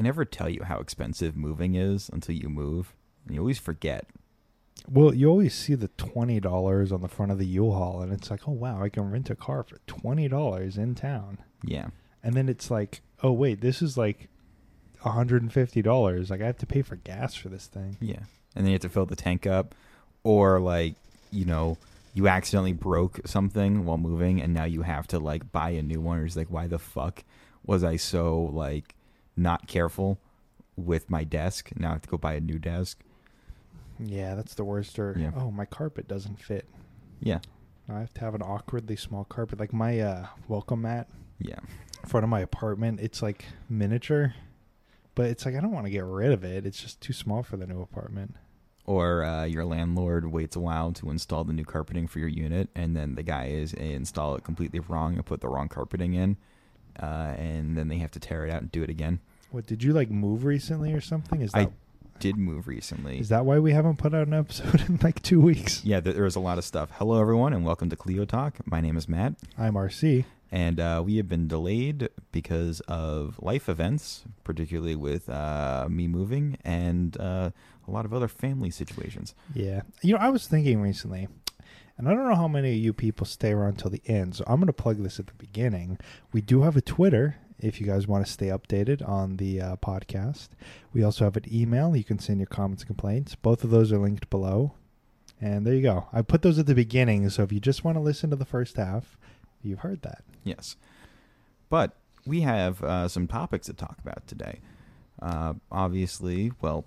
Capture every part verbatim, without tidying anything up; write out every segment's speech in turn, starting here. they never tell you how expensive moving is until you move, and you always forget. Well, you always see the twenty dollars on the front of the U-Haul, and it's like, oh, wow, I can rent a car for twenty dollars in town. Yeah. And then it's like, oh, wait, this is like one hundred fifty dollars. Like, I have to pay for gas for this thing. Yeah. And then you have to fill the tank up, or like, you know, you accidentally broke something while moving, and now you have to like buy a new one. Or it's like, why the fuck was I so like not careful with my desk? Now I have to go buy a new desk. Yeah, that's the worst. Or yeah. Oh, my carpet doesn't fit. Yeah, I have to have an awkwardly small carpet, like my uh, welcome mat. Yeah, in front of my apartment, it's like miniature, but it's like I don't want to get rid of it. It's just too small for the new apartment. Or uh, your landlord waits a while to install the new carpeting for your unit, and then the guy is install it completely wrong and put the wrong carpeting in, uh, and then they have to tear it out and do it again. What, did you like move recently or something? Is that? I did move recently. Is that why we haven't put out an episode in like two weeks? Yeah, there was a lot of stuff. Hello, everyone, and welcome to Kleio Talk. My name is Matt. I'm R C. And uh, we have been delayed because of life events, particularly with uh, me moving and uh, a lot of other family situations. Yeah. You know, I was thinking recently, and I don't know how many of you people stay around till the end, so I'm going to plug this at the beginning. We do have a Twitter if you guys want to stay updated on the uh, podcast. We also have an email. You can send your comments and complaints. Both of those are linked below. And there you go. I put those at the beginning, so if you just want to listen to the first half, you've heard that. Yes. But we have uh, some topics to talk about today. Uh, obviously, well,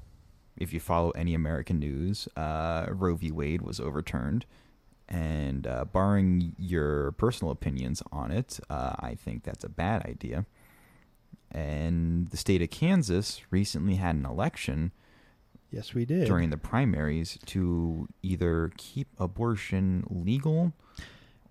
if you follow any American news, uh, Roe v. Wade was overturned. And uh, barring your personal opinions on it, uh, I think that's a bad idea. And the state of Kansas recently had an election. Yes, we did. During the primaries to either keep abortion legal.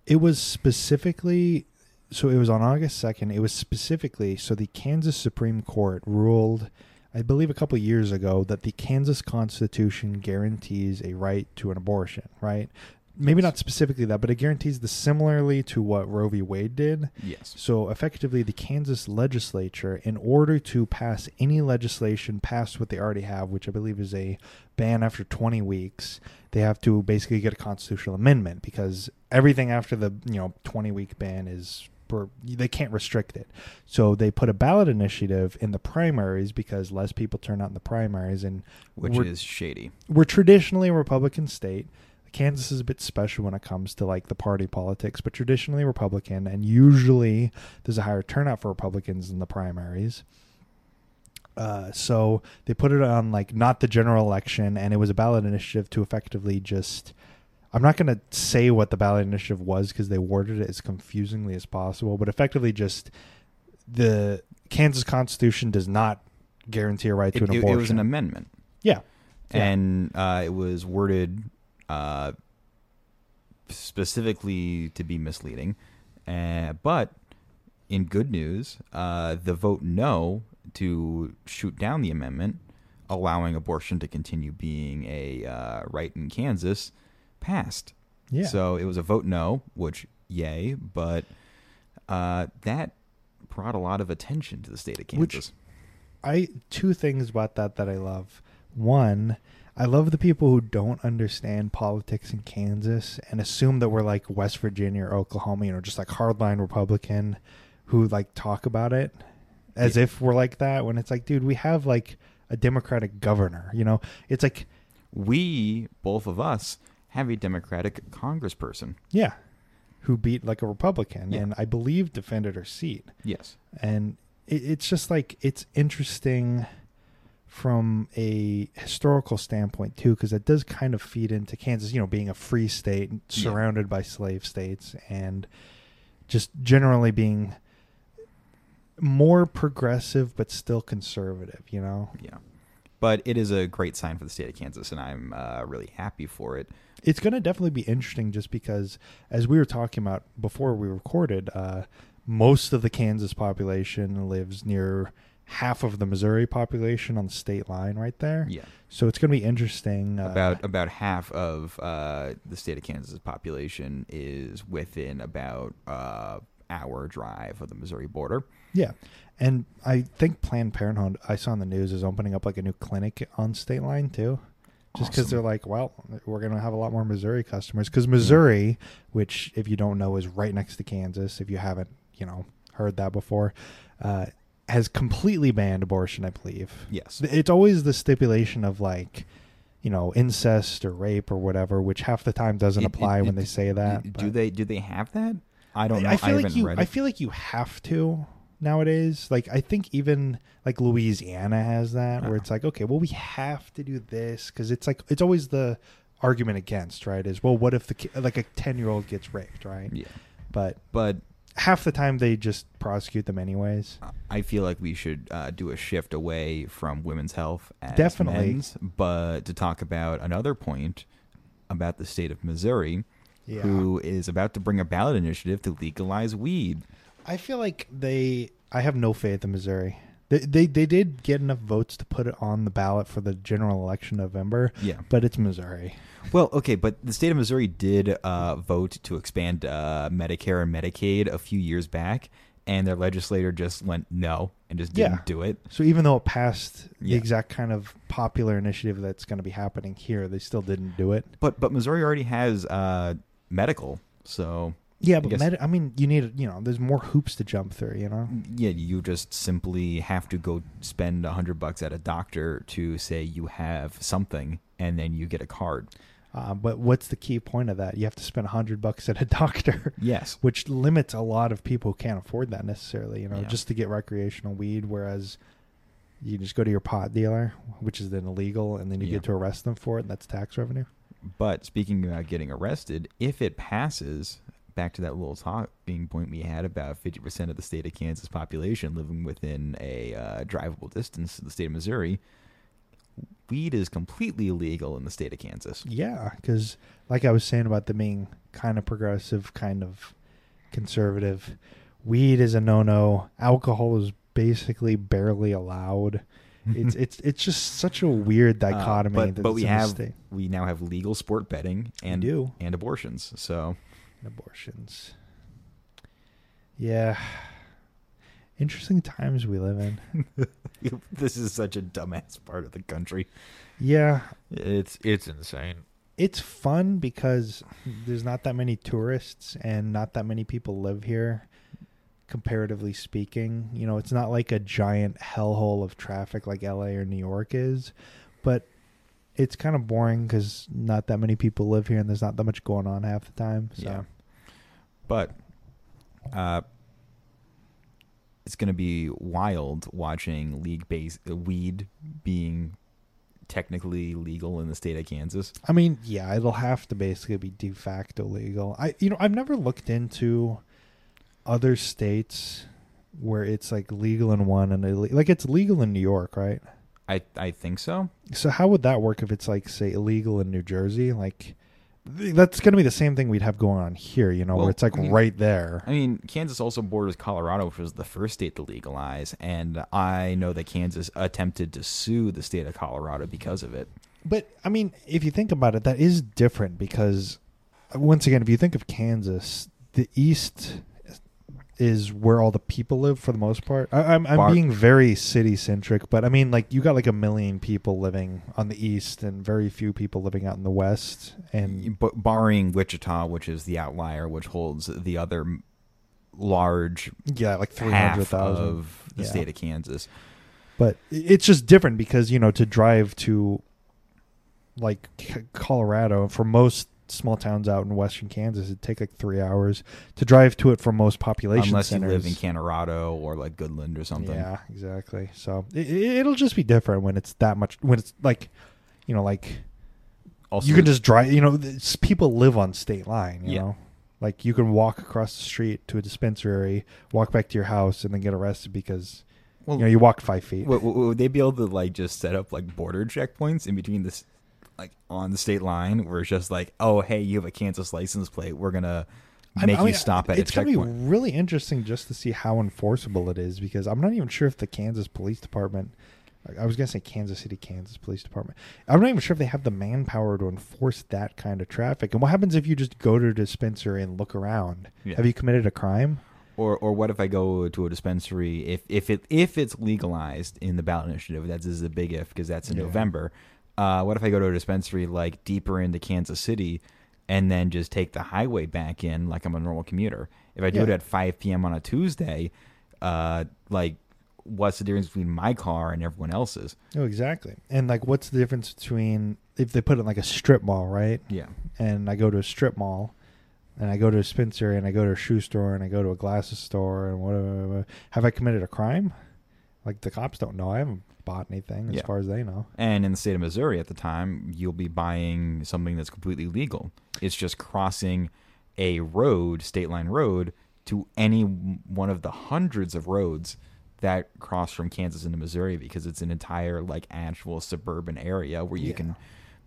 It was specifically, so it was on August second, it was specifically, so the Kansas Supreme Court ruled, I believe a couple of years ago, that the Kansas Constitution guarantees a right to an abortion, right? Maybe yes. Not specifically that, but it guarantees the similarly to what Roe v. Wade did. Yes. So effectively, the Kansas legislature, in order to pass any legislation past what they already have, which I believe is a ban after twenty weeks, they have to basically get a constitutional amendment because everything after the you know twenty-week ban is per, they can't restrict it. So they put a ballot initiative in the primaries because less people turn out in the primaries, and which is shady. We're traditionally a Republican state. Kansas is a bit special when it comes to like the party politics, but traditionally Republican, and usually there's a higher turnout for Republicans in the primaries. Uh, so they put it on like not the general election, and it was a ballot initiative to effectively just, I'm not going to say what the ballot initiative was because they worded it as confusingly as possible, but effectively just the Kansas Constitution does not guarantee a right it, to an it, abortion. It was an amendment. Yeah. yeah. And uh, it was worded Uh, specifically to be misleading. Uh, but in good news, uh, the vote no to shoot down the amendment, allowing abortion to continue being a uh, right in Kansas, passed. Yeah. So it was a vote no, which, yay, but uh, that brought a lot of attention to the state of Kansas. Which I two things about that that I love. One, I love the people who don't understand politics in Kansas and assume that we're like West Virginia or Oklahoma, you know, just like hardline Republican who like talk about it as yeah. if we're like that, when it's like, dude, we have like a Democratic governor, you know, it's like we, both of us, have a Democratic congressperson. Yeah. Who beat like a Republican yeah. and I believe defended her seat. Yes. And it, it's just like, it's interesting from a historical standpoint too, because that does kind of feed into Kansas, you know, being a free state surrounded yeah. by slave states and just generally being more progressive but still conservative, you know? Yeah. But it is a great sign for the state of Kansas, and I'm uh, really happy for it. It's going to definitely be interesting just because, as we were talking about before we recorded, uh, most of the Kansas population lives near half of the Missouri population on the state line right there. Yeah. So it's going to be interesting. Uh, about about half of uh, the state of Kansas population is within about uh, hour drive of the Missouri border. Yeah. And I think Planned Parenthood, I saw in the news, is opening up like a new clinic on state line too. Just because awesome. They're like, well, we're going to have a lot more Missouri customers. Because Missouri, yeah. which if you don't know is right next to Kansas, if you haven't, you know, heard that before, uh, has completely banned abortion, I believe. Yes. It's always the stipulation of like, you know, incest or rape or whatever, which half the time doesn't it, apply it, when it, they say that. It, do they do they have that? I don't know. I, I, feel I like haven't you, read it. I feel like you have to. Nowadays, like I think even like Louisiana has that, oh. where it's like, okay, well, we have to do this because it's like it's always the argument against, right? Is well, what if the kid, like a ten-year-old gets raped, right? Yeah, but but half the time they just prosecute them anyways. I feel like we should uh, do a shift away from women's health, as definitely, men's, but to talk about another point about the state of Missouri, yeah. who is about to bring a ballot initiative to legalize weed. I feel like they, I have no faith in Missouri. They, they they did get enough votes to put it on the ballot for the general election in November. Yeah. But it's Missouri. Well, okay, but the state of Missouri did uh, vote to expand uh, Medicare and Medicaid a few years back, and their legislator just went no and just didn't yeah. do it. So even though it passed the yeah. exact kind of popular initiative that's going to be happening here, they still didn't do it. But, but Missouri already has uh, medical, so... Yeah, but I, med- I mean, you need, you know, there's more hoops to jump through, you know? Yeah, you just simply have to go spend a hundred bucks at a doctor to say you have something, and then you get a card. Uh, but what's the key point of that? You have to spend a hundred bucks at a doctor. Yes. Which limits a lot of people who can't afford that necessarily, you know, yeah. just to get recreational weed, whereas you just go to your pot dealer, which is then illegal, and then you yeah. get to arrest them for it, and that's tax revenue. But speaking about getting arrested, if it passes... Back to that little talking point we had about fifty percent of the state of Kansas population living within a uh, drivable distance to the state of Missouri, weed is completely illegal in the state of Kansas. Yeah, because like I was saying about them being kind of progressive, kind of conservative, weed is a no-no. Alcohol is basically barely allowed. It's it's it's just such a weird dichotomy. Uh, but but we have we now have legal sport betting and and abortions. So. Abortions. Yeah. Interesting times we live in. This is such a dumbass part of the country. Yeah. It's it's insane. It's fun because there's not that many tourists and not that many people live here, comparatively speaking. You know, it's not like a giant hellhole of traffic like L A or New York is, but it's kind of boring because not that many people live here and there's not that much going on half the time. So. Yeah. But uh, it's going to be wild watching league base, uh, weed being technically legal in the state of Kansas. I mean, yeah, it'll have to basically be de facto legal. I, you know, I've never looked into other states where it's like legal in one and illegal. Like it's legal in New York, right? I, I think so. So how would that work if it's like, say, illegal in New Jersey? Like, that's going to be the same thing we'd have going on here, you know, well, where it's like I mean, right there. I mean, Kansas also borders Colorado, which was the first state to legalize. And I know that Kansas attempted to sue the state of Colorado because of it. But, I mean, if you think about it, that is different because, once again, if you think of Kansas, the East... is where all the people live for the most part. I, I'm, I'm Bar- being very city-centric, but I mean, like, you got like a million people living on the east and very few people living out in the west. And B- barring Wichita, which is the outlier, which holds the other large yeah, like three hundred thousand of the yeah. state of Kansas. But it's just different because, you know, to drive to, like, Colorado, for most small towns out in western Kansas, it'd take like three hours to drive to it from most population unless centers. You live in Colorado or like Goodland or something. Yeah, exactly. So it, it'll just be different when it's that much, when it's like, you know, like also you can just drive, you know, people live on state line, you yeah. know, like you can walk across the street to a dispensary, walk back to your house and then get arrested because well, you know, you walk five feet. Would, would they be able to like just set up like border checkpoints in between this, like on the state line where it's just like, oh, hey, you have a Kansas license plate. We're going to make I mean, you stop at a checkpoint. It's going to be really interesting just to see how enforceable it is because I'm not even sure if the Kansas Police Department, I was going to say Kansas City, Kansas Police Department. I'm not even sure if they have the manpower to enforce that kind of traffic. And what happens if you just go to a dispensary and look around? Yeah. Have you committed a crime? Or or what if I go to a dispensary, if if it if it's legalized in the ballot initiative, that's this is a big if because that's in yeah. November. Uh, what if I go to a dispensary like deeper into Kansas City and then just take the highway back in like I'm a normal commuter? If I do yeah. it at five p.m. on a Tuesday, uh, like what's the difference between my car and everyone else's? Oh, exactly. And like what's the difference between if they put it in like a strip mall, right? Yeah. And I go to a strip mall. And I go to a dispenser, and I go to a shoe store, and I go to a glasses store, and whatever. Have I committed a crime? Like, the cops don't know. I haven't bought anything as yeah. far as they know. And in the state of Missouri at the time, you'll be buying something that's completely legal. It's just crossing a road, state line road, to any one of the hundreds of roads that cross from Kansas into Missouri because it's an entire, like, actual suburban area where you yeah. can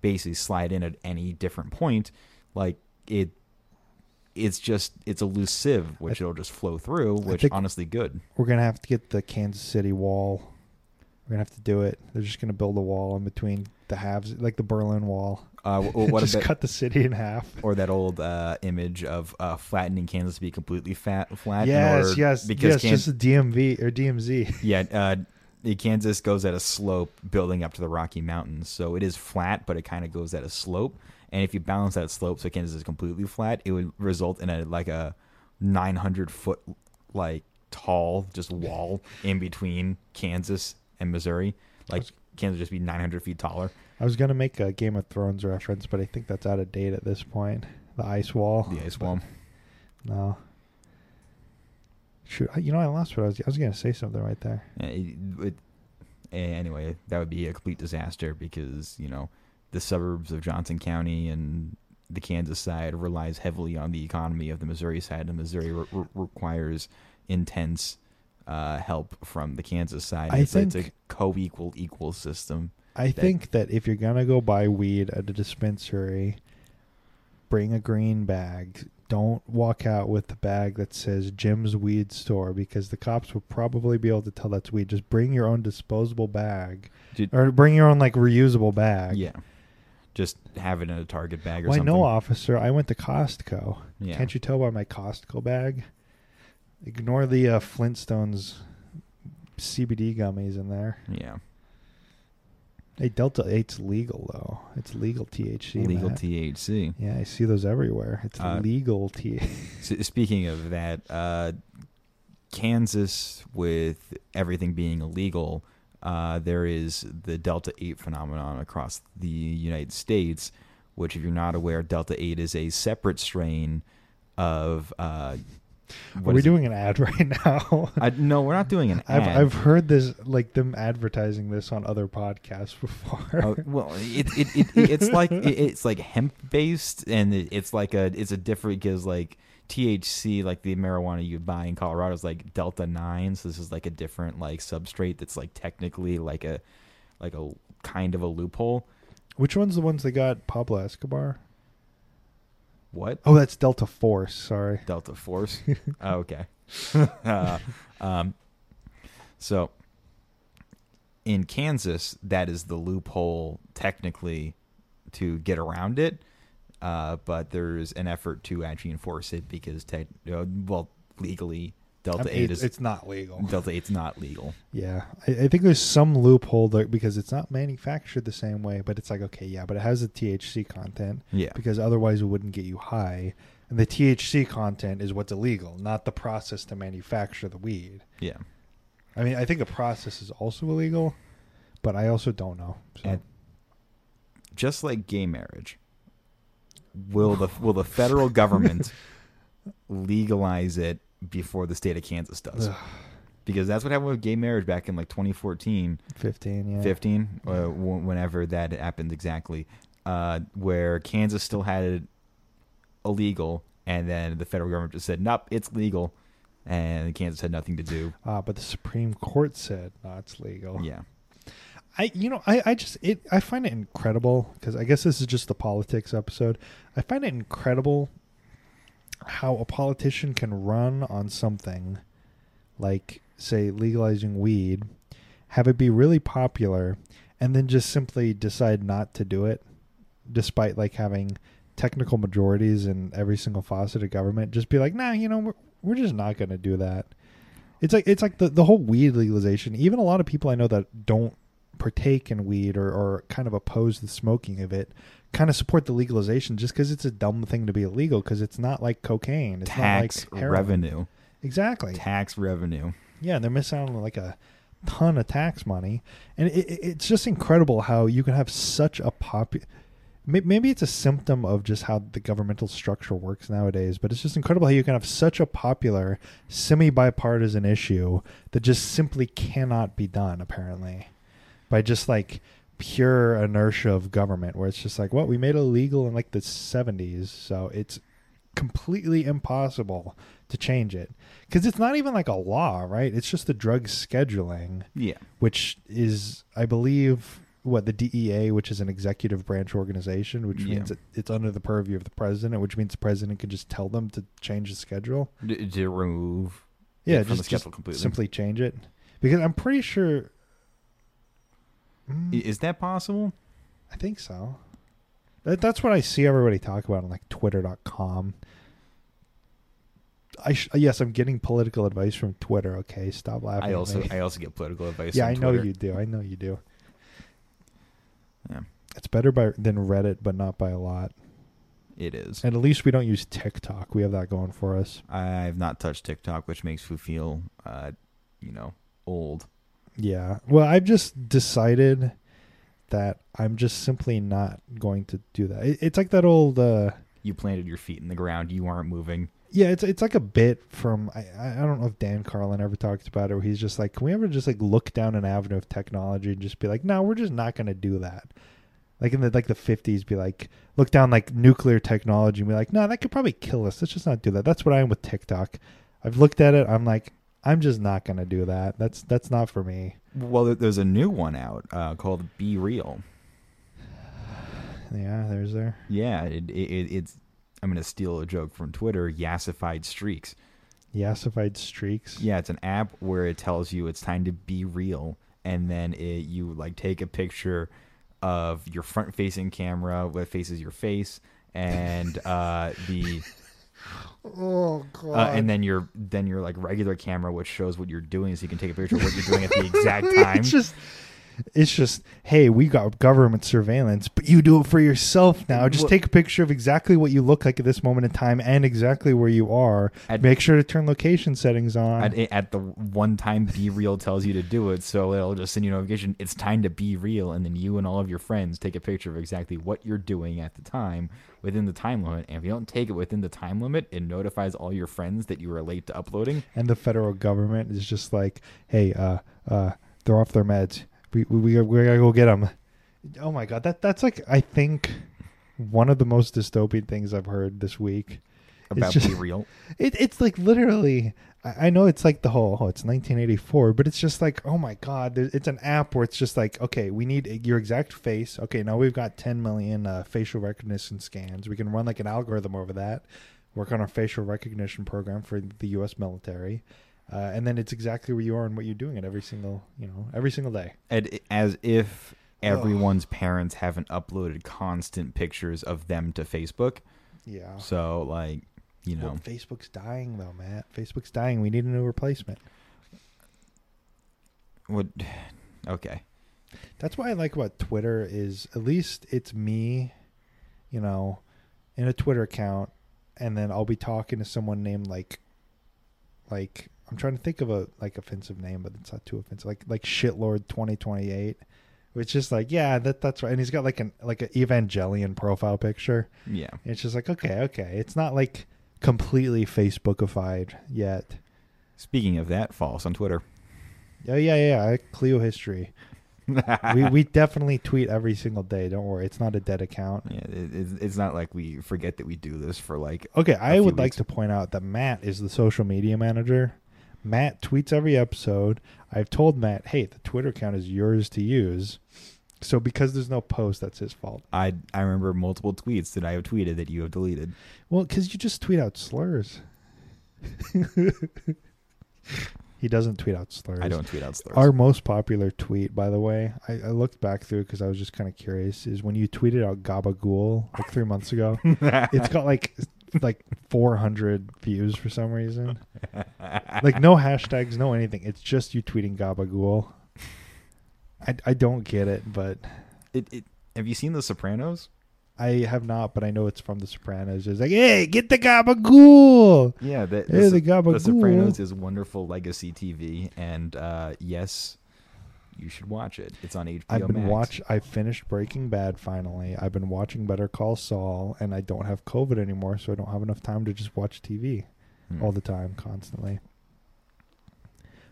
basically slide in at any different point. Like, it... It's just, it's elusive, which it'll just flow through, which honestly good. We're going to have to get the Kansas City wall. We're going to have to do it. They're just going to build a wall in between the halves, like the Berlin Wall. Uh, what just cut the city in half. Or that old uh, image of uh, flattening Kansas to be completely fat, flat. Yes, in order, yes, because yes, Kansas, just a D M V or D M Z. Yeah, uh, Kansas goes at a slope building up to the Rocky Mountains. So it is flat, but it kind of goes at a slope. And if you balance that slope so Kansas is completely flat, it would result in a like a nine hundred foot like tall just wall in between Kansas and Missouri. Like was, Kansas would just be nine hundred feet taller. I was gonna make a Game of Thrones reference, but I think that's out of date at this point. The ice wall. The ice wall. No. Shoot, you know I lost what I was. I was gonna say something right there. It, it, anyway, that would be a complete disaster because you know. The suburbs of Johnson County and the Kansas side relies heavily on the economy of the Missouri side, and Missouri re- re- requires intense uh, help from the Kansas side. I it's, think, it's a co-equal equal system. I that, think that if you're going to go buy weed at a dispensary, bring a green bag. Don't walk out with the bag that says Jim's Weed Store because the cops will probably be able to tell that's weed. Just bring your own disposable bag Did, or bring your own like reusable bag. Yeah. Just have it in a Target bag or well, something. I know, officer. I went to Costco. Yeah. Can't you tell by my Costco bag? Ignore the uh, Flintstones C B D gummies in there. Yeah. Hey, Delta eight's legal, though. It's legal T H C. Legal Matt. T H C. Yeah, I see those everywhere. It's uh, legal T H C. Speaking of that, uh, Kansas, with everything being illegal... Uh, there is the Delta eight phenomenon across the United States, which, if you're not aware, Delta eight is a separate strain of... Uh, Are we doing it? An ad right now? I, no, we're not doing an I've, ad. I've heard this, like them advertising this on other podcasts before. Uh, well, it, it, it, it, it's like it, it's like hemp-based, and it, it's like a it's a different, because like T H C, like the marijuana you buy in Colorado is like Delta nine, so this is like a different like substrate that's like technically like a like a kind of a loophole. Which one's the ones that got Pablo Escobar? What? Oh, that's Delta Force, sorry. Delta Force? Oh, okay. uh, um, so, in Kansas, that is the loophole technically to get around it. Uh, but there's an effort to actually enforce it because, te- uh, well, legally, Delta I mean, eight is... It's not legal. Delta eight's not legal. Yeah. I, I think there's some loophole there because it's not manufactured the same way, but it's like, okay, yeah, but it has a T H C content. Yeah. Because otherwise it wouldn't get you high. And the T H C content is what's illegal, not the process to manufacture the weed. Yeah. I mean, I think a process is also illegal, but I also don't know. So. And just like gay marriage... Will the will the federal government legalize it before the state of Kansas does? Because that's what happened with gay marriage back in like twenty fourteen. fifteen, yeah. fifteen, yeah. Uh, w- whenever that happened exactly, uh, where Kansas still had it illegal, and then the federal government just said, nope, it's legal, and Kansas had nothing to do. Uh, but the Supreme Court said, no, it's legal. Yeah. I you know I, I just it I find it incredible because I guess this is just the politics episode. I find it incredible how a politician can run on something like, say, legalizing weed, have it be really popular, and then just simply decide not to do it, despite like having technical majorities in every single facet of government. Just be like, nah, you know, we're, we're just not going to do that. It's like it's like the, the whole weed legalization. Even a lot of people I know that don't partake in weed or, or kind of oppose the smoking of it kind of support the legalization just because it's a dumb thing to be illegal because it's not like cocaine. It's tax not like heroin. revenue. Exactly. Tax revenue. Yeah, they're missing out on like a ton of tax money. And it, it, it's just incredible how you can have such a popular... Maybe it's a symptom of just how the governmental structure works nowadays, but it's just incredible how you can have such a popular, semi-bipartisan issue that just simply cannot be done, apparently, by just like pure inertia of government, where it's just like, well, we made it illegal in like the seventies, so it's completely impossible to change it. Because it's not even like a law, right? It's just the drug scheduling, yeah, which is, I believe... what the D E A, which is an executive branch organization, which yeah. means it, it's under the purview of the president, which means the president could just tell them to change the schedule. D- to remove yeah, it from just, the schedule completely. Simply change it. Because I'm pretty sure... Mm, is that possible? I think so. That, that's what I see everybody talk about on like twitter dot com. I sh- yes, I'm getting political advice from Twitter. Okay, stop laughing. I also I also get political advice yeah, from Twitter. Yeah, I know you do. I know you do. Yeah. It's better by than Reddit, but not by a lot. It is. And at least we don't use TikTok. We have that going for us. I've not touched TikTok, which makes me feel, uh, you know, old. Yeah. Well, I've just decided that I'm just simply not going to do that. It, it's like that old... Uh, you planted your feet in the ground. You aren't moving. Yeah, it's it's like a bit from, I, I don't know if Dan Carlin ever talked about it, where he's just like, can we ever just like look down an avenue of technology and just be like, no, we're just not going to do that. Like in the like the fifties, be like, look down like nuclear technology and be like, no, that could probably kill us. Let's just not do that. That's what I am with TikTok. I've looked at it. I'm like, I'm just not going to do that. That's that's not for me. Well, there's a new one out uh, called Be Real. Yeah, there's there. Yeah, it, it it's. I'm going to steal a joke from Twitter, Yassified Streaks. Yassified Streaks? Yeah, it's an app where it tells you it's time to be real. And then it, you like take a picture of your front-facing camera that faces your face and uh, the... Oh, God. Uh, and then your then your like regular camera, which shows what you're doing, so you can take a picture of what you're doing at the exact time. It's just... It's just, hey, we got government surveillance, but you do it for yourself now. Just well, take a picture of exactly what you look like at this moment in time and exactly where you are. At, Make sure to turn location settings on. At, at the one time Be Real tells you to do it, so it'll just send you a notification, it's time to be real, and then you and all of your friends take a picture of exactly what you're doing at the time within the time limit. And if you don't take it within the time limit, it notifies all your friends that you were late to uploading. And the federal government is just like, hey, uh, uh, they're off their meds. We we we gotta go get them. Oh my God, that that's like I think one of the most dystopian things I've heard this week. About just, Be Real. It it's like literally. I, I know it's like the whole oh it's nineteen eighty-four, but it's just like oh my God, there, it's an app where it's just like okay we need your exact face. Okay, now we've got ten million uh, facial recognition scans. We can run like an algorithm over that. Work on our facial recognition program for the U S military. Uh, and then it's exactly where you are and what you're doing at every single, you know, every single day. And as if everyone's oh. parents haven't uploaded constant pictures of them to Facebook. Yeah. So, like, you know. Well, Facebook's dying, though, Matt. Facebook's dying. We need a new replacement. What? Okay. That's what I like about Twitter is at least it's me, you know, in a Twitter account. And then I'll be talking to someone named, like, like... I'm trying to think of a like offensive name, but it's not too offensive. Like like Shitlord twenty twenty-eight, which is like yeah that that's right. And he's got like an like an Evangelion profile picture. Yeah, and it's just like okay okay. It's not like completely Facebookified yet. Speaking of that, follow us on Twitter. Oh yeah yeah yeah. Kleio History. we we definitely tweet every single day. Don't worry, it's not a dead account. Yeah, it, it's not like we forget that we do this for like. Okay, I would weeks. like to point out that Matt is the social media manager. Matt tweets every episode. I've told Matt, hey, the Twitter account is yours to use. So because there's no post, that's his fault. I I remember multiple tweets that I have tweeted that you have deleted. Well, because you just tweet out slurs. He doesn't tweet out slurs. I don't tweet out slurs. Our most popular tweet, by the way, I, I looked back through because I was just kind of curious, is when you tweeted out Gabagool like three months ago. It's got like... like four hundred views for some reason. Like no hashtags, no anything. It's just you tweeting gabagool. I, I don't get it, but it, it have you seen The Sopranos? I have not, but I know it's from The Sopranos. It's like, hey, get the gabagool. Yeah, the, hey, the, the gabagool. The Sopranos is wonderful legacy T V, and uh, yes, you should watch it. It's on H B O Max. I've been watch. I finished Breaking Bad finally. I've been watching Better Call Saul, and I don't have COVID anymore, so I don't have enough time to just watch T V hmm. all the time, constantly.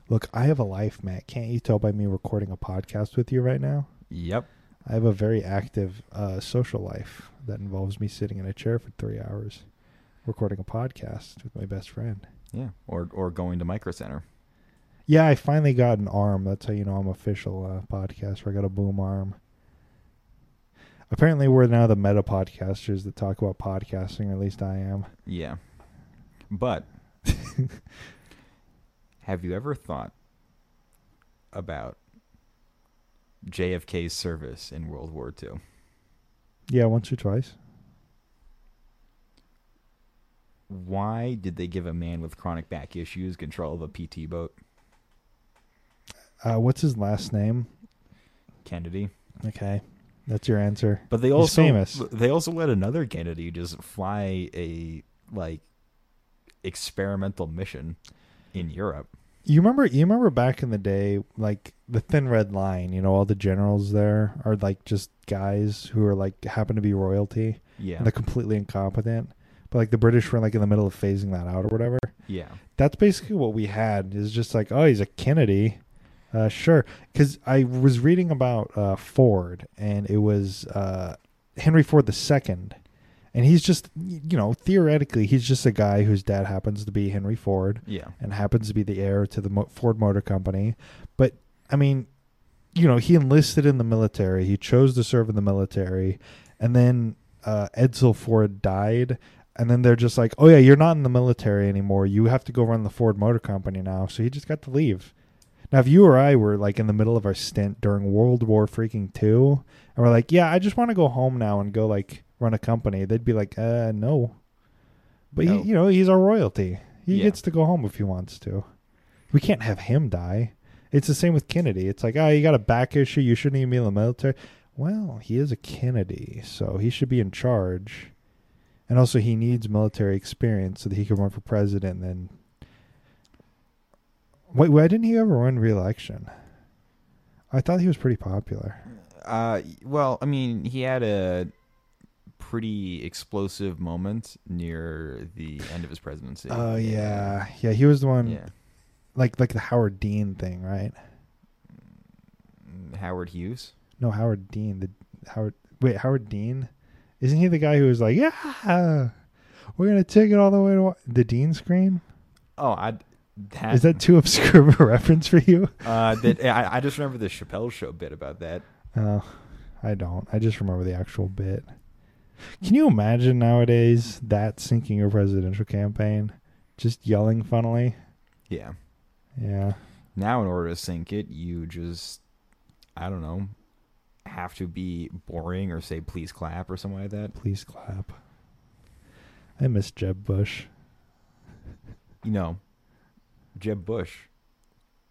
Look, I have a life, Matt. Can't you tell by me recording a podcast with you right now? Yep. I have a very active uh, social life that involves me sitting in a chair for three hours recording a podcast with my best friend. Yeah, or or going to Micro Center. Yeah, I finally got an arm. That's how you know I'm official uh, podcaster. I got a boom arm. Apparently, we're now the meta podcasters that talk about podcasting, or at least I am. Yeah. But have you ever thought about J F K's service in World War Two? Yeah, once or twice. Why did they give a man with chronic back issues control of a P T boat? Uh, what's his last name? Kennedy. Okay, that's your answer. But they also He's famous. They also let another Kennedy just fly a like experimental mission in Europe. You remember? You remember back in the day, like the Thin Red Line. You know, all the generals there are like just guys who are like happen to be royalty. Yeah, and they're completely incompetent. But like the British were like in the middle of phasing that out or whatever. Yeah, that's basically what we had. Is just like, oh, he's a Kennedy, uh, sure. Because I was reading about uh, Ford, and it was uh, Henry Ford the Second. And he's just, you know, theoretically, he's just a guy whose dad happens to be Henry Ford, yeah, and happens to be the heir to the Mo- Ford Motor Company. But, I mean, you know, he enlisted in the military. He chose to serve in the military. And then uh, Edsel Ford died. And then they're just like, oh, yeah, you're not in the military anymore. You have to go run the Ford Motor Company now. So he just got to leave. Now, if you or I were, like, in the middle of our stint during World War freaking Two, and we're like, yeah, I just want to go home now and go, like, run a company, they'd be like, uh, no. But, no. He, you know, he's our royalty. He yeah. gets to go home if he wants to. We can't have him die. It's the same with Kennedy. It's like, oh, you got a back issue. You shouldn't even be in the military. Well, he is a Kennedy, so he should be in charge. And also, he needs military experience so that he can run for president and then... Wait, why didn't he ever run re-election? I thought he was pretty popular. Uh, well, I mean, he had a pretty explosive moment near the end of his presidency. Oh, yeah. Yeah, he was the one, yeah. like like the Howard Dean thing, right? Howard Hughes? No, Howard Dean. The Howard. Wait, Howard Dean? Isn't he the guy who was like, yeah, we're going to take it all the way to the Dean screen? Oh, I... That, is that too obscure of a reference for you? uh, that I, I just remember the Chappelle Show bit about that. Oh, uh, I don't. I just remember the actual bit. Can you imagine nowadays that sinking your presidential campaign? Just yelling funnily? Yeah. Yeah. Now in order to sink it, you just, I don't know, have to be boring or say please clap or something like that. Please clap. I miss Jeb Bush. You know. Jeb Bush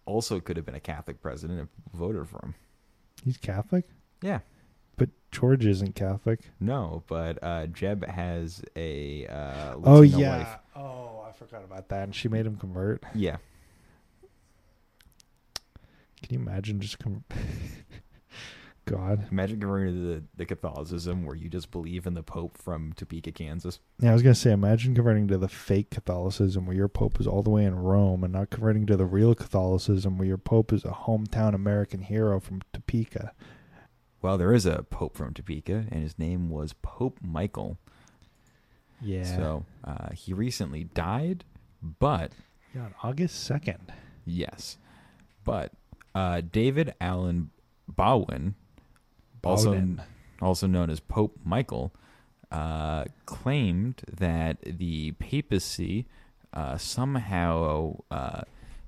also could have been a Catholic president if people voted for him. He's Catholic? Yeah. But George isn't Catholic. No, but uh, Jeb has a uh, Latino oh, yeah. wife. Oh, I forgot about that. And she made him convert? Yeah. Can you imagine just... Com- God. Imagine converting to the, the Catholicism where you just believe in the Pope from Topeka, Kansas. Yeah, I was going to say, imagine converting to the fake Catholicism where your Pope is all the way in Rome and not converting to the real Catholicism where your Pope is a hometown American hero from Topeka. Well, there is a Pope from Topeka, and his name was Pope Michael. Yeah. So uh, he recently died, but... Yeah, on August second. Yes. But uh, David Allen Bawden... Also, also known as Pope Michael, uh, claimed that the papacy uh, somehow uh,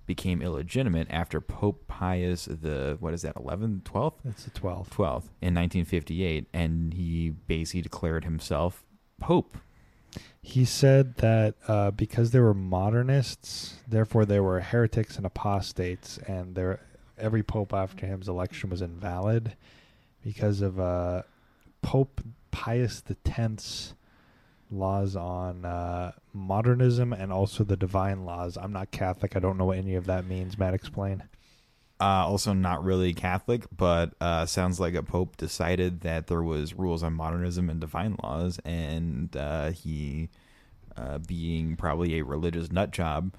became illegitimate after Pope Pius the what is that eleventh, twelfth? That's the twelfth. Twelfth in nineteen fifty-eight, and he basically declared himself Pope. He said that uh, because they were modernists, therefore they were heretics and apostates, and every pope after him's election was invalid because of uh, Pope Pius X's laws on uh, modernism and also the divine laws. I'm not Catholic. I don't know what any of that means. Matt, explain. Uh, also not really Catholic, but uh, sounds like a pope decided that there was rules on modernism and divine laws, and uh, he, uh, being probably a religious nut job,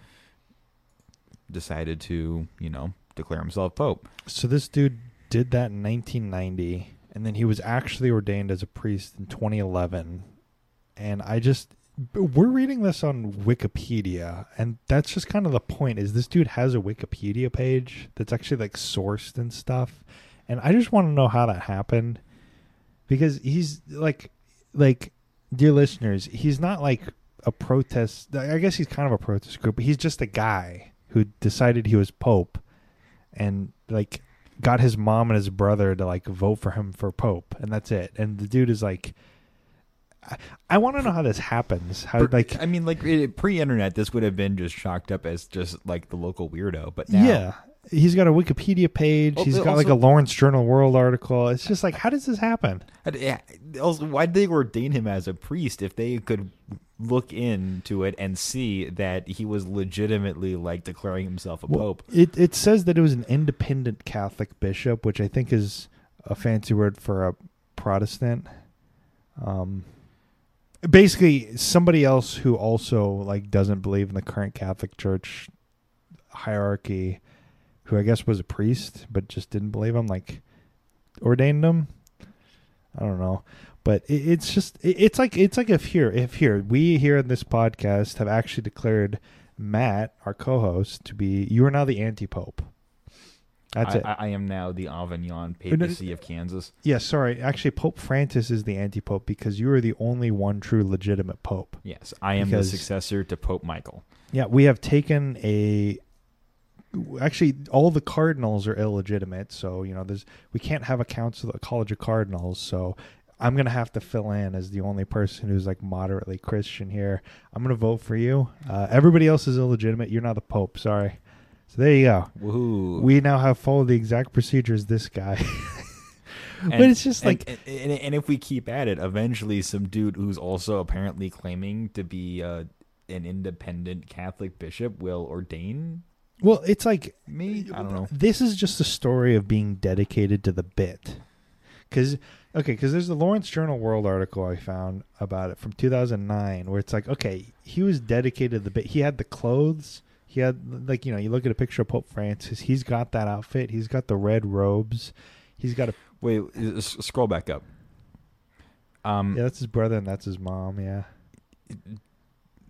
decided to, you know, declare himself pope. So this dude did that in nineteen ninety, and then he was actually ordained as a priest in twenty eleven. And I just... We're reading this on Wikipedia, and that's just kind of the point, is this dude has a Wikipedia page that's actually like sourced and stuff. And I just want to know how that happened, because he's like, like dear listeners, he's not like a protest. I guess he's kind of a protest group, but he's just a guy who decided he was pope and like got his mom and his brother to like vote for him for pope. And that's it. And the dude is like, I want to know how this happens. How, like, I mean, like pre-internet, this would have been just chalked up as just like the local weirdo. But now, yeah, he's got a Wikipedia page. Oh, he's got also, like a Lawrence Journal World article. It's just like, how does this happen? Also, why did they ordain him as a priest if they could look into it and see that he was legitimately like declaring himself a well, pope? It it says that it was an independent Catholic bishop, which I think is a fancy word for a Protestant. Um. Basically, somebody else who also like doesn't believe in the current Catholic Church hierarchy, who I guess was a priest but just didn't believe him, like ordained him. I don't know, but it, it's just it, it's like it's like if here if here we here in this podcast have actually declared Matt, our co-host, to be you are now the anti-pope. That's I, it. I, I am now the Avignon Papacy of Kansas. Yeah, sorry. Actually, Pope Francis is the anti-pope because you are the only one true legitimate pope. Yes, I am because, the successor to Pope Michael. Yeah, we have taken a... Actually, all the cardinals are illegitimate, so you know there's we can't have a council, a college of cardinals, so I'm going to have to fill in as the only person who's like moderately Christian here. I'm going to vote for you. Uh, everybody else is illegitimate. You're not the pope, sorry. So there you go. Woo-hoo. We now have followed the exact procedures this guy. But and, it's just like... And, and, and if we keep at it, eventually some dude who's also apparently claiming to be uh, an independent Catholic bishop will ordain... Well, it's like... Me? I don't know. This is just a story of being dedicated to the bit. Because... Okay, because there's the Lawrence Journal World article I found about it from two thousand nine where it's like, okay, he was dedicated to the bit. He had the clothes... He had, like, you know, you look at a picture of Pope Francis. He's got that outfit. He's got the red robes. He's got a... Wait, scroll back up. Um, yeah, that's his brother and that's his mom, yeah.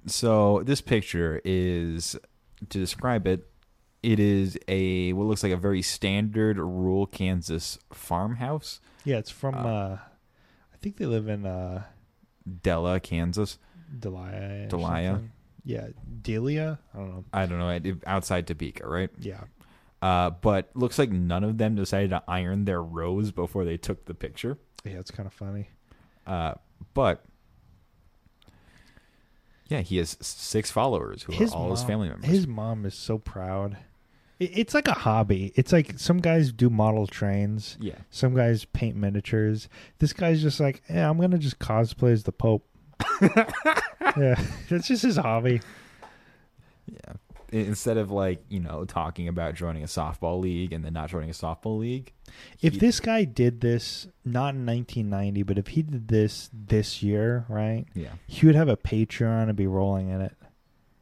So this picture is, to describe it, it is a, what looks like a very standard rural Kansas farmhouse. Yeah, it's from, uh, uh, I think they live in... Uh, Delia, Kansas. Delia. Delia. Yeah, Delia? I don't know. I don't know. Outside Topeka, right? Yeah. Uh, but looks like none of them decided to iron their robes before they took the picture. Yeah, it's kind of funny. Uh, but, yeah, he has six followers who his are all mom, his family members. His mom is so proud. It, it's like a hobby. It's like some guys do model trains. Yeah. Some guys paint miniatures. This guy's just like, eh, I'm going to just cosplay as the Pope. Yeah, that's just his hobby. Yeah, instead of like, you know, talking about joining a softball league and then not joining a softball league. If he... this guy did this not in nineteen ninety, but if he did this this year, right? Yeah, he would have a Patreon and be rolling in it.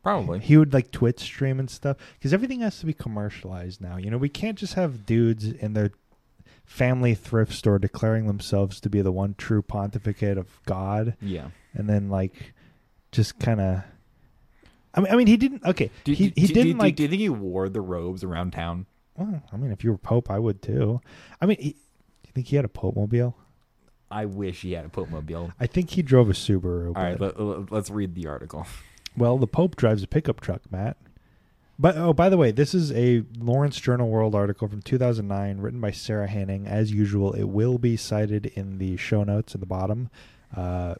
Probably he would like Twitch stream and stuff because everything has to be commercialized now. You know, we can't just have dudes in their family thrift store declaring themselves to be the one true pontificate of God. Yeah. And then, like, just kind of... I mean, I mean, he didn't... Okay, do, he, he do, didn't, do, like... Do you think he wore the robes around town? Well, I mean, if you were Pope, I would, too. I mean, do you think he had a Pope-mobile? I wish he had a Pope-mobile. I think he drove a Subaru. All but... right, let, let's read the article. Well, the Pope drives a pickup truck, Matt. But, oh, by the way, this is a Lawrence Journal World article from two thousand nine written by Sarah Hanning. As usual, it will be cited in the show notes at the bottom. Uh...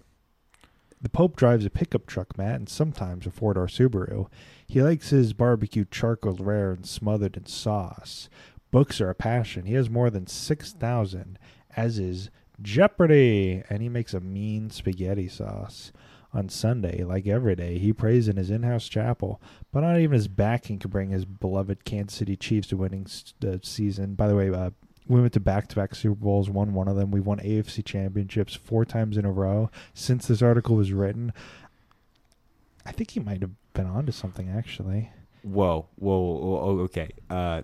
The Pope drives a pickup truck, Matt, and sometimes a four-door Subaru. He likes his barbecue charcoal rare and smothered in sauce. Books are a passion. He has more than six thousand, as is Jeopardy! And he makes a mean spaghetti sauce. On Sunday, like every day, he prays in his in-house chapel, but not even his backing could bring his beloved Kansas City Chiefs to winning the season. By the way, uh, we went to back-to-back Super Bowls, won one of them. We've won A F C championships four times in a row since this article was written. I think he might have been onto something, actually. Whoa, whoa, whoa, whoa okay. Uh,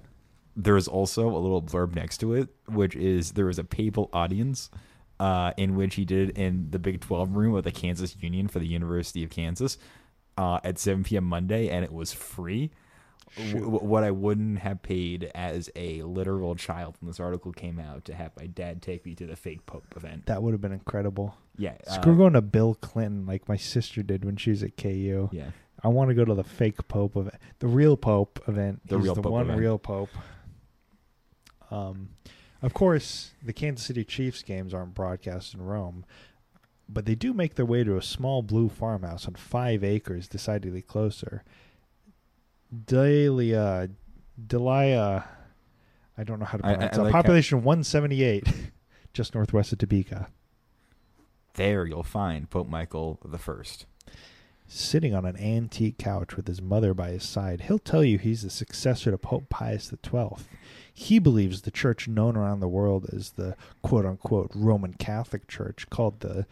there is also a little blurb next to it, which is there is a papal audience Uh, in which he did it in the Big twelve room of the Kansas Union for the University of Kansas uh, at seven p.m. Monday, and it was free. W- what I wouldn't have paid as a literal child when this article came out to have my dad take me to the fake Pope event. That would have been incredible. Yeah. Screw uh, going to Bill Clinton like my sister did when she was at K U. Yeah. I want to go to the fake Pope event. The real Pope event. The He's real the Pope one event. Real Pope. Um. Of course, the Kansas City Chiefs games aren't broadcast in Rome, but they do make their way to a small blue farmhouse on five acres, decidedly closer. Delia, Delia, I don't know how to pronounce it. Like population how... one seventy-eight, just northwest of Topeka. There you'll find Pope Michael the First. Sitting on an antique couch with his mother by his side, he'll tell you he's the successor to Pope Pius the twelfth. He believes the church known around the world as the quote-unquote Roman Catholic Church, called the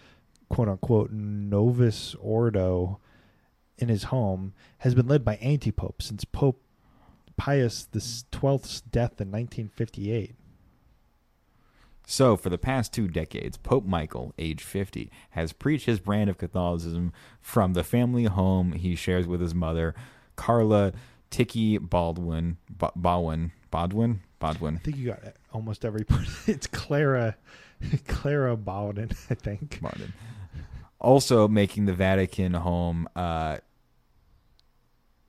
quote-unquote Novus Ordo in his home, has been led by anti-popes since Pope Pius the twelfth's death in nineteen fifty-eight. So, for the past two decades, Pope Michael, age fifty, has preached his brand of Catholicism from the family home he shares with his mother, Carla Tiki Baldwin, ba- Baldwin, Baldwin, Baldwin. I think you got almost every person. It's Clara, Clara Baldwin, I think. Baldwin. Also making the Vatican home, uh,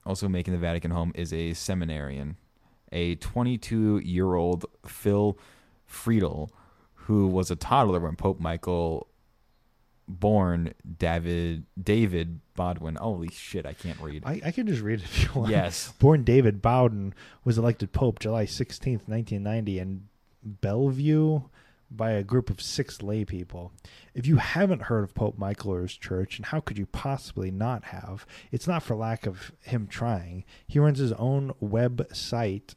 also making the Vatican home is a seminarian, a twenty-two-year-old Phil Friedel, who was a toddler when Pope Michael born David David Bawden. Holy shit, I can't read. I, I can just read it if you want. Yes. Born David Bawden was elected Pope July sixteenth, nineteen ninety in Bellevue by a group of six lay people. If you haven't heard of Pope Michael or his church, and how could you possibly not have, it's not for lack of him trying. He runs his own website,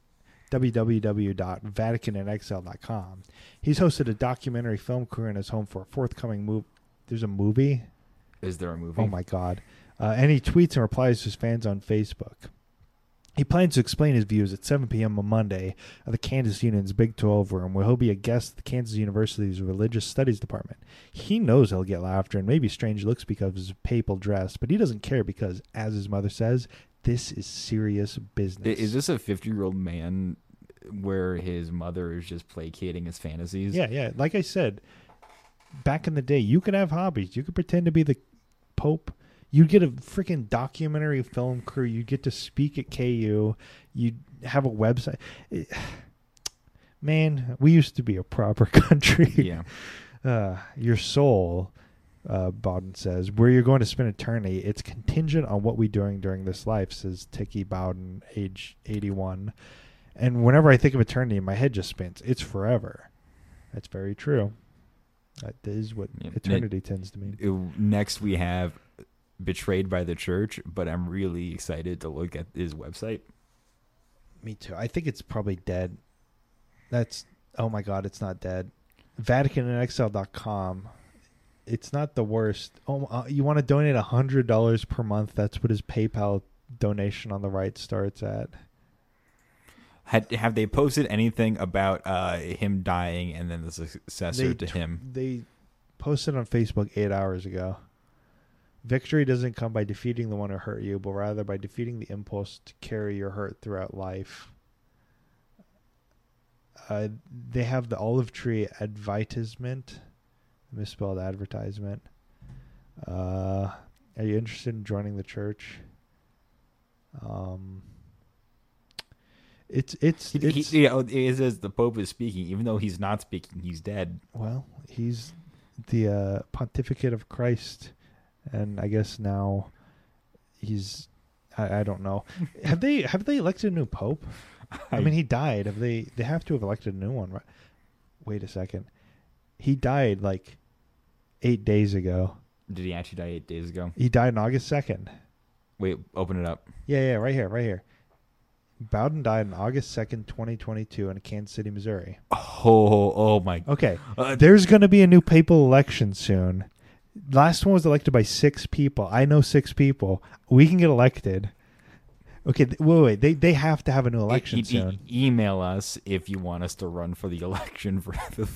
w w w dot vatican in exile dot com. He's hosted a documentary film crew in his home for a forthcoming movie. There's a movie? Is there a movie? Oh, my God. Uh, and he tweets and replies to his fans on Facebook. He plans to explain his views at seven p.m. on Monday at the Kansas Union's Big twelve room, where he'll be a guest at the Kansas University's Religious Studies Department. He knows he'll get laughter and maybe strange looks because of his papal dress, but he doesn't care because, as his mother says, this is serious business. Is this a fifty-year-old man where his mother is just placating his fantasies? Yeah, yeah. Like I said, back in the day, you could have hobbies. You could pretend to be the Pope. You'd get a freaking documentary film crew. You'd get to speak at K U. You'd have a website. It, man, we used to be a proper country. Yeah. Uh, your soul, uh, Bawden says, where you're going to spend eternity, it's contingent on what we're doing during this life, says Tiki Bawden, age eighty-one. And whenever I think of eternity, my head just spins. It's forever. That's very true. That is what yeah, eternity it, tends to mean. It, next, we have Betrayed by the Church, but I'm really excited to look at his website. Me too. I think it's probably dead. That's, oh my God, it's not dead. Vatican in exile dot com. It's not the worst. Oh, uh, you want to donate one hundred dollars per month? That's what his PayPal donation on the right starts at. Had, have they posted anything about uh, him dying and then the successor they, to him? They posted on Facebook eight hours ago. Victory doesn't come by defeating the one who hurt you, but rather by defeating the impulse to carry your hurt throughout life. Uh, they have the olive tree advertisement. Misspelled advertisement. Uh, are you interested in joining the church? Um... It's it's, it's he, yeah. It says the Pope is speaking, even though he's not speaking. He's dead. Well, he's the uh, pontificate of Christ and I guess now he's I, I don't know. have they have they elected a new pope? I, I mean, he died. Have they? They have to have elected a new one, right? Wait a second. He died like eight days ago. Did he actually die eight days ago? He died on August second. Wait, open it up. Yeah, yeah, right here, right here. Bawden died on August second, twenty twenty-two in Kansas City, Missouri. Oh, oh my. Okay. Uh, There's going to be a new papal election soon. Last one was elected by six people. I know six people. We can get elected. Okay, th- wait, wait. They they have to have a new election e- soon. E- email us if you want us to run for the election for the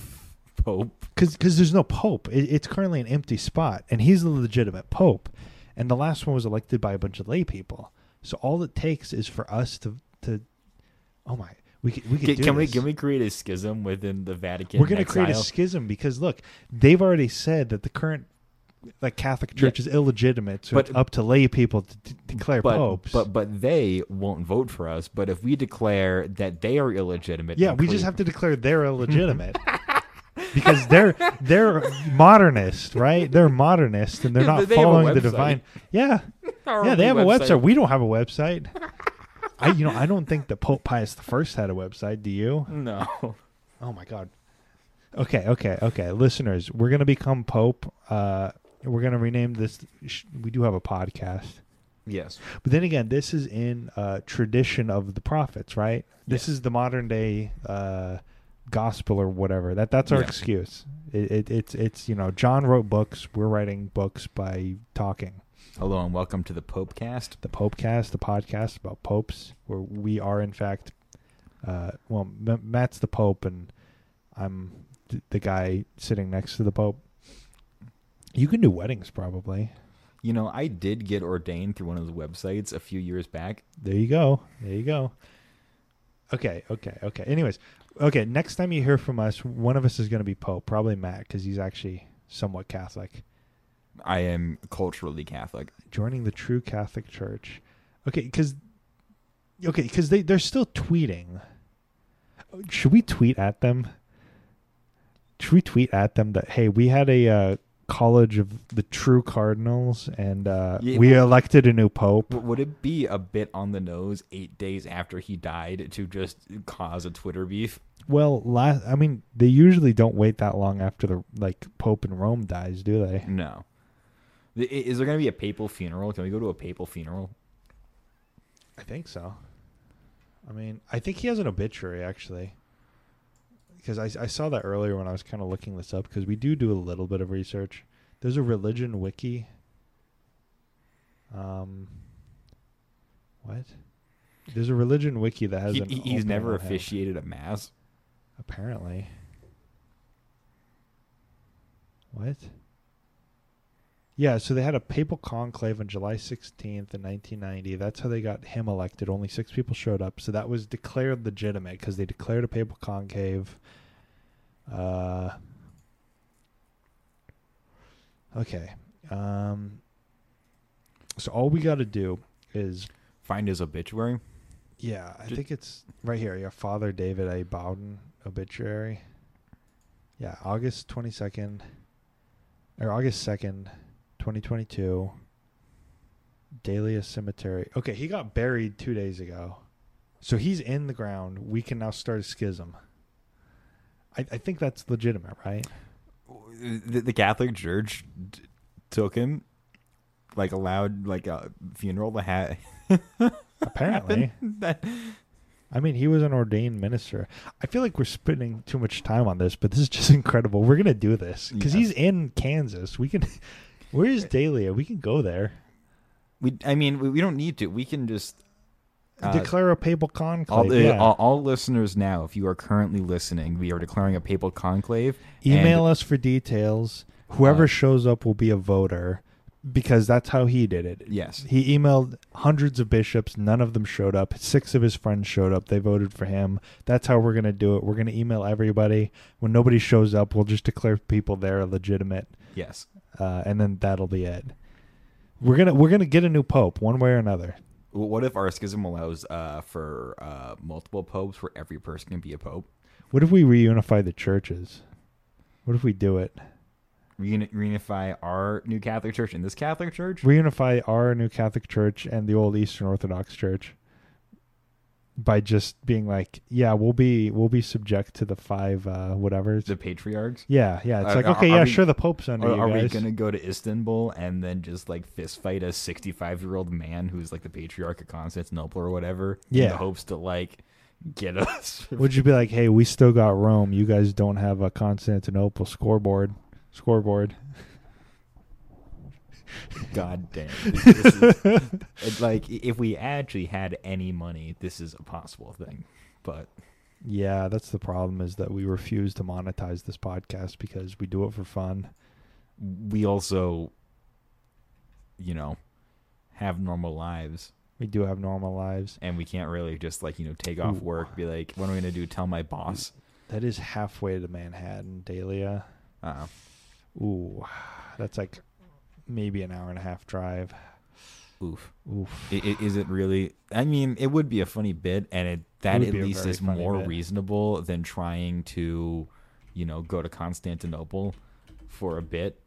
Pope. Because there's no Pope. It, it's currently an empty spot, and he's the legitimate Pope. And the last one was elected by a bunch of lay people. So all it takes is for us to... to oh, my... We could, we could can, do can we can we create a schism within the Vatican? We're going to create a schism because, look, they've already said that the current like Catholic Church yeah. is illegitimate, so but, it's up to lay people to d- declare but, popes. But but they won't vote for us. But if we declare that they are illegitimate... Yeah, we just have to declare they're illegitimate. Because they're they're modernist, right? They're modernist, and they're not they following the divine. Yeah, Our yeah, they have website. a website. We don't have a website. I, you know, I don't think that Pope Pius the First had a website. Do you? No. Oh my God. Okay, okay, okay. Listeners, we're gonna become Pope. Uh, we're gonna rename this. We do have a podcast. Yes, but then again, this is in uh, tradition of the prophets, right? This yes. is the modern day. Uh, gospel or whatever that that's our yeah. excuse it, it it's it's you know John wrote books, we're writing books by talking. Hello and welcome to the PopeCast, the PopeCast, the podcast about popes, where we are in fact uh well M- Matt's the Pope and I'm th- the guy sitting next to the Pope. You can do weddings probably. You know, I did get ordained through one of the websites a few years back. There you go there you go Okay, okay, okay. Anyways, okay, next time you hear from us, one of us is going to be Pope, probably Matt, because he's actually somewhat Catholic. I am culturally Catholic. Joining the true Catholic Church. Okay, because okay, because they, they're still tweeting. Should we tweet at them? Should we tweet at them that, hey, we had a... Uh, College of the True Cardinals, and uh, yeah, we elected a new pope. Would it be a bit on the nose eight days after he died to just cause a Twitter beef? Well, last, I mean, they usually don't wait that long after the like Pope in Rome dies, do they? No. Is there going to be a papal funeral? Can we go to a papal funeral? I think so. I mean, I think he has an obituary, actually. Because I, I saw that earlier when I was kind of looking this up, because we do do a little bit of research. There's a religion wiki. Um, what? There's a religion wiki that has. He, an he's never officiated a mass. Apparently. What? Yeah, so they had a papal conclave on July sixteenth in nineteen ninety. That's how they got him elected. Only six people showed up. So that was declared legitimate because they declared a papal conclave. Uh, okay. Um, so all we got to do is... Find his obituary? Yeah, I Just, think it's right here. Your Father David A. Bawden obituary. Yeah, August twenty-second. Or August second. twenty twenty-two, Delia Cemetery. Okay, he got buried two days ago. So he's in the ground. We can now start a schism. I, I think that's legitimate, right? The, the Catholic Church d- took him, like allowed like a funeral to have. Apparently. that- I mean, he was an ordained minister. I feel like we're spending too much time on this, but this is just incredible. We're going to do this because yes. he's in Kansas. We can... Where is Delia? We can go there. We, I mean, we, we don't need to. We can just... Uh, declare a papal conclave. All, yeah. all, all listeners now, if you are currently listening, we are declaring a papal conclave. Email and, us for details. Whoever uh, shows up will be a voter because that's how he did it. Yes. He emailed hundreds of bishops. None of them showed up. Six of his friends showed up. They voted for him. That's how we're going to do it. We're going to email everybody. When nobody shows up, we'll just declare people there illegitimate. Yes. Uh, and then that'll be it. We're gonna we're gonna get a new pope one way or another. What if our schism allows uh, for uh, multiple popes, where every person can be a pope? What if we reunify the churches? What if we do it? reun- reunify our new Catholic Church and this Catholic Church? Reunify our new Catholic Church and the old Eastern Orthodox Church by just being like, yeah, we'll be we'll be subject to the five uh, whatever. The patriarchs? Yeah, yeah. It's uh, like, okay, yeah, we, sure, the Pope's under are, you guys. Are we going to go to Istanbul and then just like fist fight a sixty-five-year-old man who's like the Patriarch of Constantinople or whatever? Yeah. In the hopes to like... get us. Would you be like, hey, we still got Rome. You guys don't have a Constantinople scoreboard. Scoreboard. God damn. This is, like, if we actually had any money, this is a possible thing. But yeah, that's the problem, is that we refuse to monetize this podcast because we do it for fun. We also, you know, have normal lives. We do have normal lives. And we can't really just, like, you know, take off Ooh. work, be like, what am I going to do? Tell my boss. That is halfway to Manhattan, Delia. Uh-oh. Ooh. That's, like, maybe an hour and a half drive. Oof. Oof. It, it, is it really? I mean, it would be a funny bit, and it, that it at least is more bit. reasonable than trying to, you know, go to Constantinople for a bit.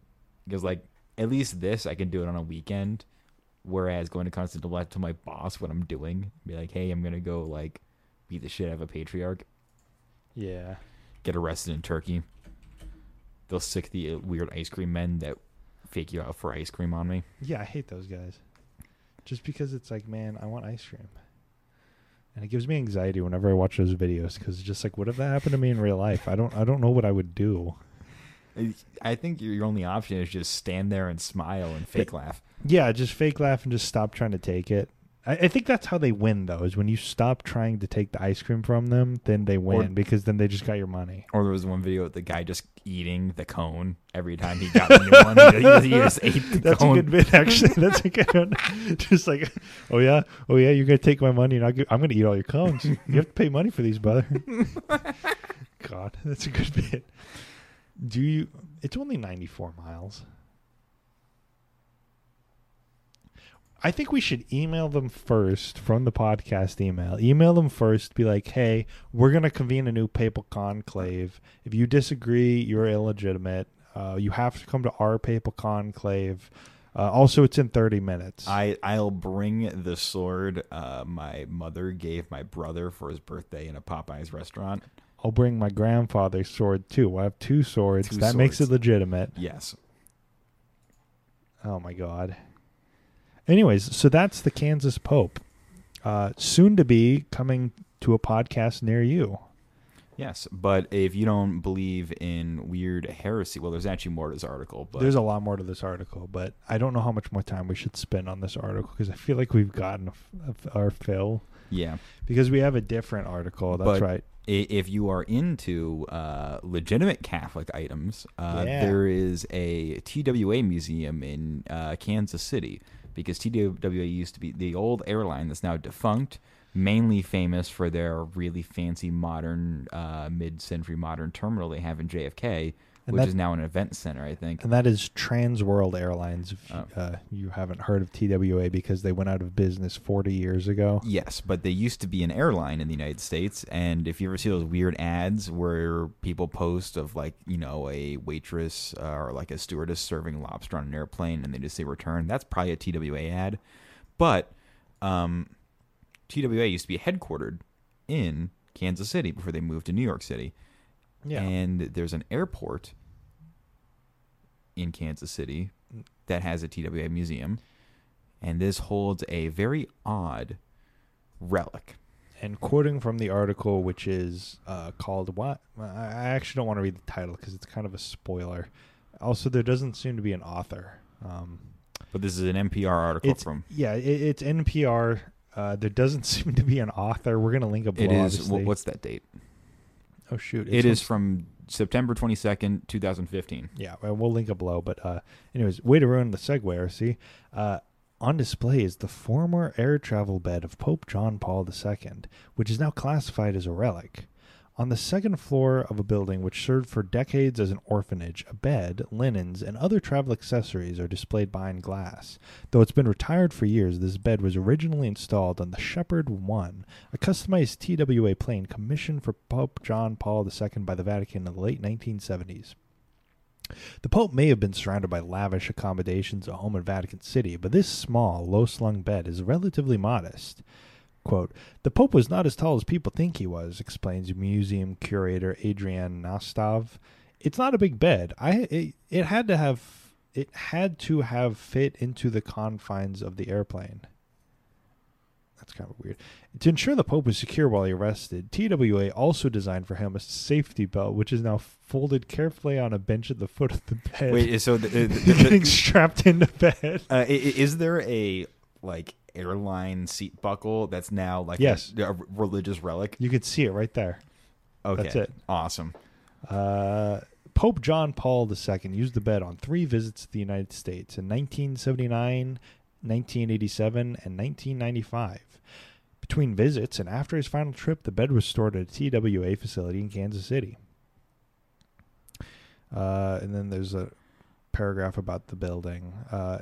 Because, like, at least this, I can do it on a weekend. Whereas going to Constantinople, to my boss what I'm doing, be like, hey, I'm going to go, like, beat the shit out of a patriarch. Yeah. Get arrested in Turkey. They'll sick the weird ice cream men that fake you out for ice cream on me. Yeah, I hate those guys. Just because it's like, man, I want ice cream. And it gives me anxiety whenever I watch those videos, because it's just like, what if that happened to me in real life? I don't I don't know what I would do. I think your only option is just stand there and smile and fake laugh. Yeah, just fake laugh and just stop trying to take it. I, I think that's how they win, though, is when you stop trying to take the ice cream from them, then they win, or, because then they just got your money. Or there was one video of the guy just eating the cone every time he got the new one. He, he just ate the that's cone. That's a good bit, actually. That's a good one. Just like, oh, yeah, oh, yeah, you're going to take my money, and I'll give, I'm going to eat all your cones. You have to pay money for these, brother. God, that's a good bit. Do you? It's only ninety-four miles. I think we should email them first from the podcast email. Email them first. Be like, hey, we're going to convene a new papal conclave. If you disagree, you're illegitimate. Uh, you have to come to our papal conclave. Uh, also, it's in thirty minutes. I, I'll bring the sword uh, my mother gave my brother for his birthday in a Popeye's restaurant. I'll bring my grandfather's sword, too. I have two swords. Two that swords. Makes it legitimate. Yes. Oh, my God. Anyways, so that's the Kansas Pope. Uh, soon to be coming to a podcast near you. Yes, but if you don't believe in weird heresy, well, there's actually more to this article. But there's a lot more to this article, but I don't know how much more time we should spend on this article, because I feel like we've gotten a, a, our fill. Yeah. Because we have a different article. That's but, right. If you are into uh, legitimate Catholic items, uh, yeah. there is a T W A museum in uh, Kansas City, because T W A used to be the old airline that's now defunct, mainly famous for their really fancy modern, uh, mid-century modern terminal they have in J F K, and which that, is now an event center, I think. And that is Trans World Airlines, if oh. uh, you haven't heard of T W A, because they went out of business forty years ago. Yes, but they used to be an airline in the United States, and if you ever see those weird ads where people post of, like, you know, a waitress uh, or, like, a stewardess serving lobster on an airplane, and they just say return, that's probably a T W A ad. But um, T W A used to be headquartered in Kansas City before they moved to New York City. Yeah. And there's an airport in Kansas City that has a T W A museum, and this holds a very odd relic. And quoting from the article, which is uh, called what? I actually don't want to read the title because it's kind of a spoiler. Also, there doesn't seem to be an author. Um, but this is an N P R article it's, from... Yeah, it, it's N P R. Uh, there doesn't seem to be an author. We're going to link a blog. It is. Well, what's that date? Oh, shoot. It's it is from September twenty-second, twenty fifteen. Yeah, we'll link it below. But uh, anyways, way to ruin the segue, R C. Uh, on display is the former air travel bed of Pope John Paul the Second, which is now classified as a relic. On the second floor of a building which served for decades as an orphanage, a bed, linens, and other travel accessories are displayed behind glass. Though it's been retired for years, this bed was originally installed on the Shepherd One, a customized T W A plane commissioned for Pope John Paul the Second by the Vatican in the late nineteen seventies. The Pope may have been surrounded by lavish accommodations at home in Vatican City, but this small, low-slung bed is relatively modest. Quote, "The Pope was not as tall as people think he was," explains museum curator Adrian Nostov. "It's not a big bed. I it, it had to have it had to have fit into the confines of the airplane." That's kind of weird. To ensure the Pope was secure while he rested, T W A also designed for him a safety belt, which is now folded carefully on a bench at the foot of the bed. Wait, so the, the, the, getting the, strapped into bed? Uh, is there a like airline seat buckle that's now like yes. a, a religious relic? You could see it right there. Okay, that's it. Awesome. Uh, Pope John Paul the Second used the bed on three visits to the United States in nineteen seventy-nine. nineteen eighty-seven and nineteen ninety-five. Between visits and after his final trip, the bed was stored at a T W A facility in Kansas City. Uh, and then there's a paragraph about the building, uh,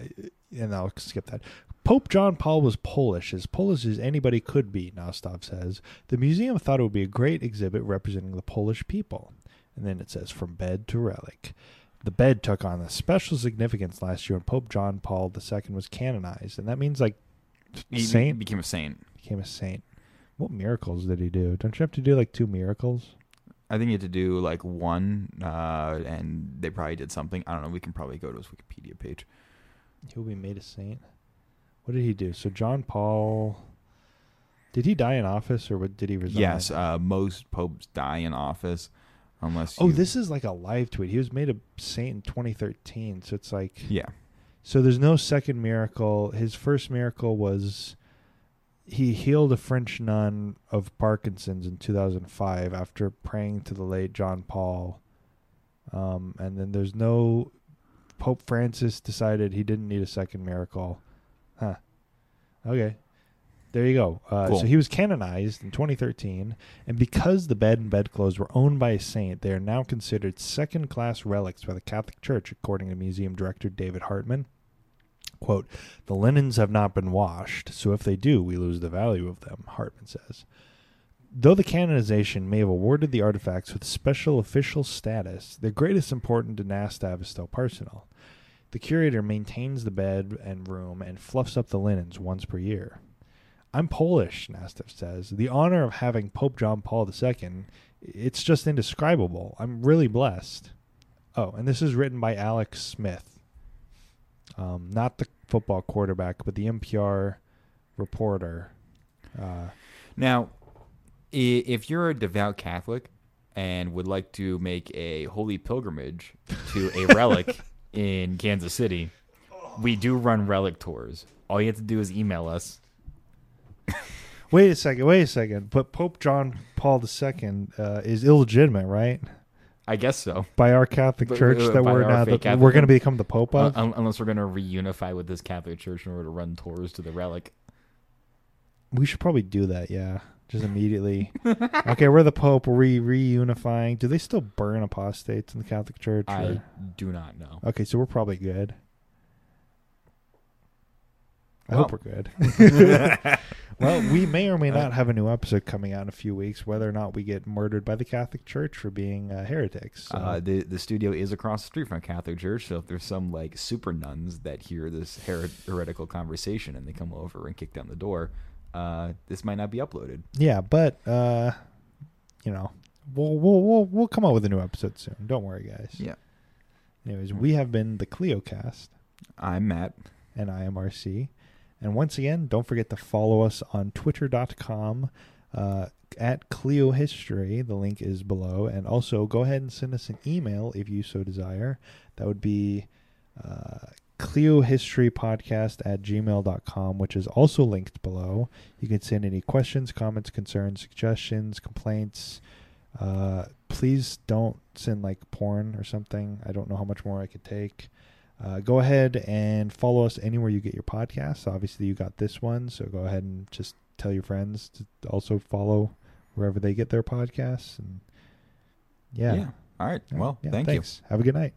and I'll skip that. Pope John Paul was Polish, as Polish as anybody could be, Nostov says. The museum thought it would be a great exhibit representing the Polish people. And then it says, from bed to relic. The bed took on a special significance last year when Pope John Paul the Second was canonized. And that means, like, he saint? became a saint. Became a saint. What miracles did he do? Don't you have to do, like, two miracles? I think you had to do, like, one, uh, and they probably did something. I don't know. We can probably go to his Wikipedia page. He'll be made a saint. What did he do? So John Paul... Did he die in office, or did he resign? Yes, uh, most popes die in office. Unless oh, you... this is like a live tweet. He was made a saint in twenty thirteen, so it's like... Yeah. So there's no second miracle. His first miracle was he healed a French nun of Parkinson's in two thousand five after praying to the late John Paul. Um, and then there's no... Pope Francis decided he didn't need a second miracle. Huh. Okay. There you go. Uh, cool. So he was canonized in twenty thirteen, and because the bed and bedclothes were owned by a saint, they are now considered second-class relics by the Catholic Church, according to museum director David Hartman. Quote, "The linens have not been washed, so if they do, we lose the value of them," Hartman says. Though the canonization may have awarded the artifacts with special official status, their greatest importance to Nastav is still personal. The curator maintains the bed and room and fluffs up the linens once per year. "I'm Polish," Nastav says. "The honor of having Pope John Paul the Second, it's just indescribable. I'm really blessed." Oh, and this is written by Alex Smith. Um, not the football quarterback, but the N P R reporter. Uh, now, if you're a devout Catholic and would like to make a holy pilgrimage to a relic in Kansas City, we do run relic tours. All you have to do is email us. Wait a second, wait a second. But Pope John Paul the Second uh, is illegitimate, right? I guess so. By our Catholic but, Church uh, that we're now the, we're going to become the Pope of? Uh, unless we're going to reunify with this Catholic Church in order to run tours to the relic. We should probably do that, yeah. Just immediately. Okay, we're the Pope. We're re- reunifying. Do they still burn apostates in the Catholic Church? I or? do not know. Okay, so we're probably good. I well. hope we're good. Well, we may or may not have a new episode coming out in a few weeks, whether or not we get murdered by the Catholic Church for being uh, heretics. So. Uh, the the studio is across the street from a Catholic church, so if there's some like super nuns that hear this her- heretical conversation and they come over and kick down the door, uh, this might not be uploaded. Yeah, but uh, you know, we'll we'll we'll we'll come out with a new episode soon. Don't worry, guys. Yeah. Anyways, we have been the CleioCast. I'm Matt, and I am R C. And once again, don't forget to follow us on twitter dot com uh, at Kleio History. The link is below. And also, go ahead and send us an email if you so desire. That would be uh, Kleio History Podcast at gmail dot com, which is also linked below. You can send any questions, comments, concerns, suggestions, complaints. Uh, please don't send, like, porn or something. I don't know how much more I could take. Uh, go ahead and follow us anywhere you get your podcasts. Obviously, you got this one, so go ahead and just tell your friends to also follow wherever they get their podcasts. And yeah. yeah. All right. Well, yeah. thank Thanks. you. Have a good night.